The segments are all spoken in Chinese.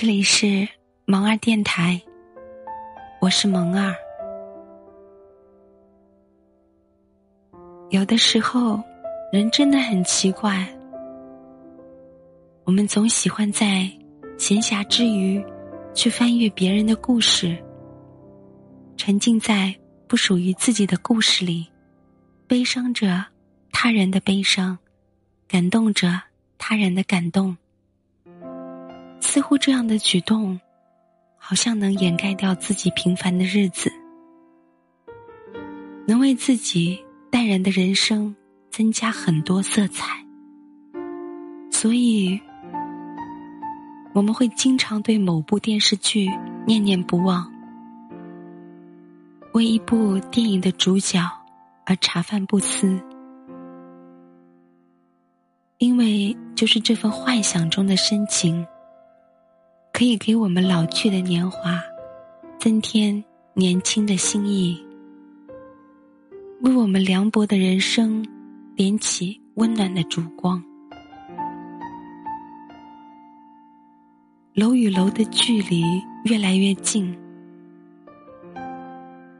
这里是萌二电台，我是萌二。有的时候人真的很奇怪，我们总喜欢在闲暇之余去翻阅别人的故事，沉浸在不属于自己的故事里，悲伤着他人的悲伤，感动着他人的感动。似乎这样的举动好像能掩盖掉自己平凡的日子，能为自己淡然的人生增加很多色彩。所以我们会经常对某部电视剧念念不忘，为一部电影的主角而茶饭不思，因为就是这份幻想中的深情可以给我们老去的年华增添年轻的心意，为我们凉薄的人生点起温暖的烛光。楼与楼的距离越来越近，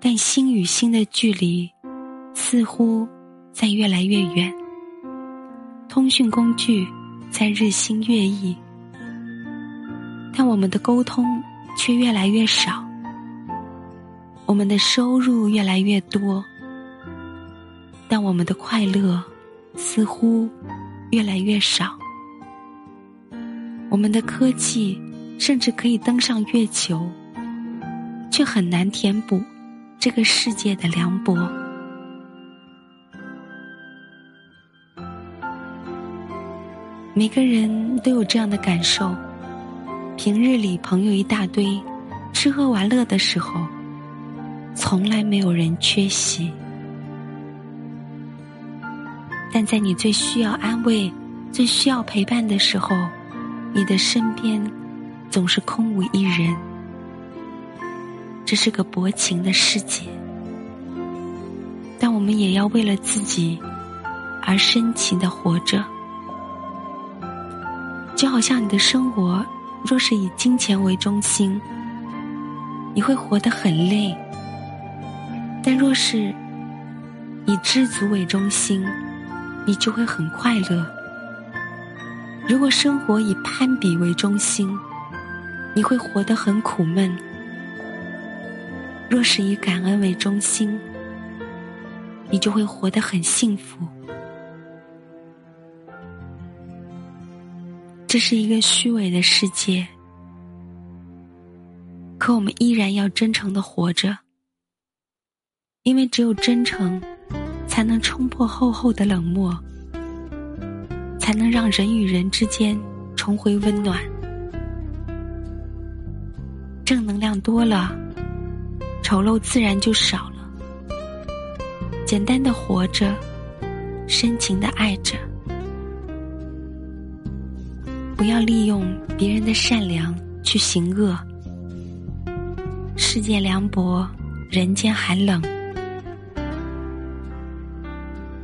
但心与心的距离似乎在越来越远。通讯工具在日新月异，但我们的沟通却越来越少，我们的收入越来越多，但我们的快乐似乎越来越少。我们的科技甚至可以登上月球，却很难填补这个世界的凉薄。每个人都有这样的感受，平日里朋友一大堆，吃喝玩乐的时候从来没有人缺席，但在你最需要安慰、最需要陪伴的时候，你的身边总是空无一人。这是个薄情的世界，但我们也要为了自己而深情地活着。就好像你的生活若是以金钱为中心，你会活得很累，但若是以知足为中心，你就会很快乐。如果生活以攀比为中心，你会活得很苦闷，若是以感恩为中心，你就会活得很幸福。这是一个虚伪的世界，可我们依然要真诚地活着，因为只有真诚才能冲破厚厚的冷漠，才能让人与人之间重回温暖。正能量多了，丑陋自然就少了。简单地活着，深情地爱着，不要利用别人的善良去行恶。世界凉薄，人间寒冷，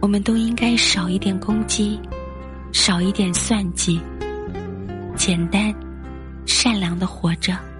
我们都应该少一点攻击，少一点算计，简单善良地活着。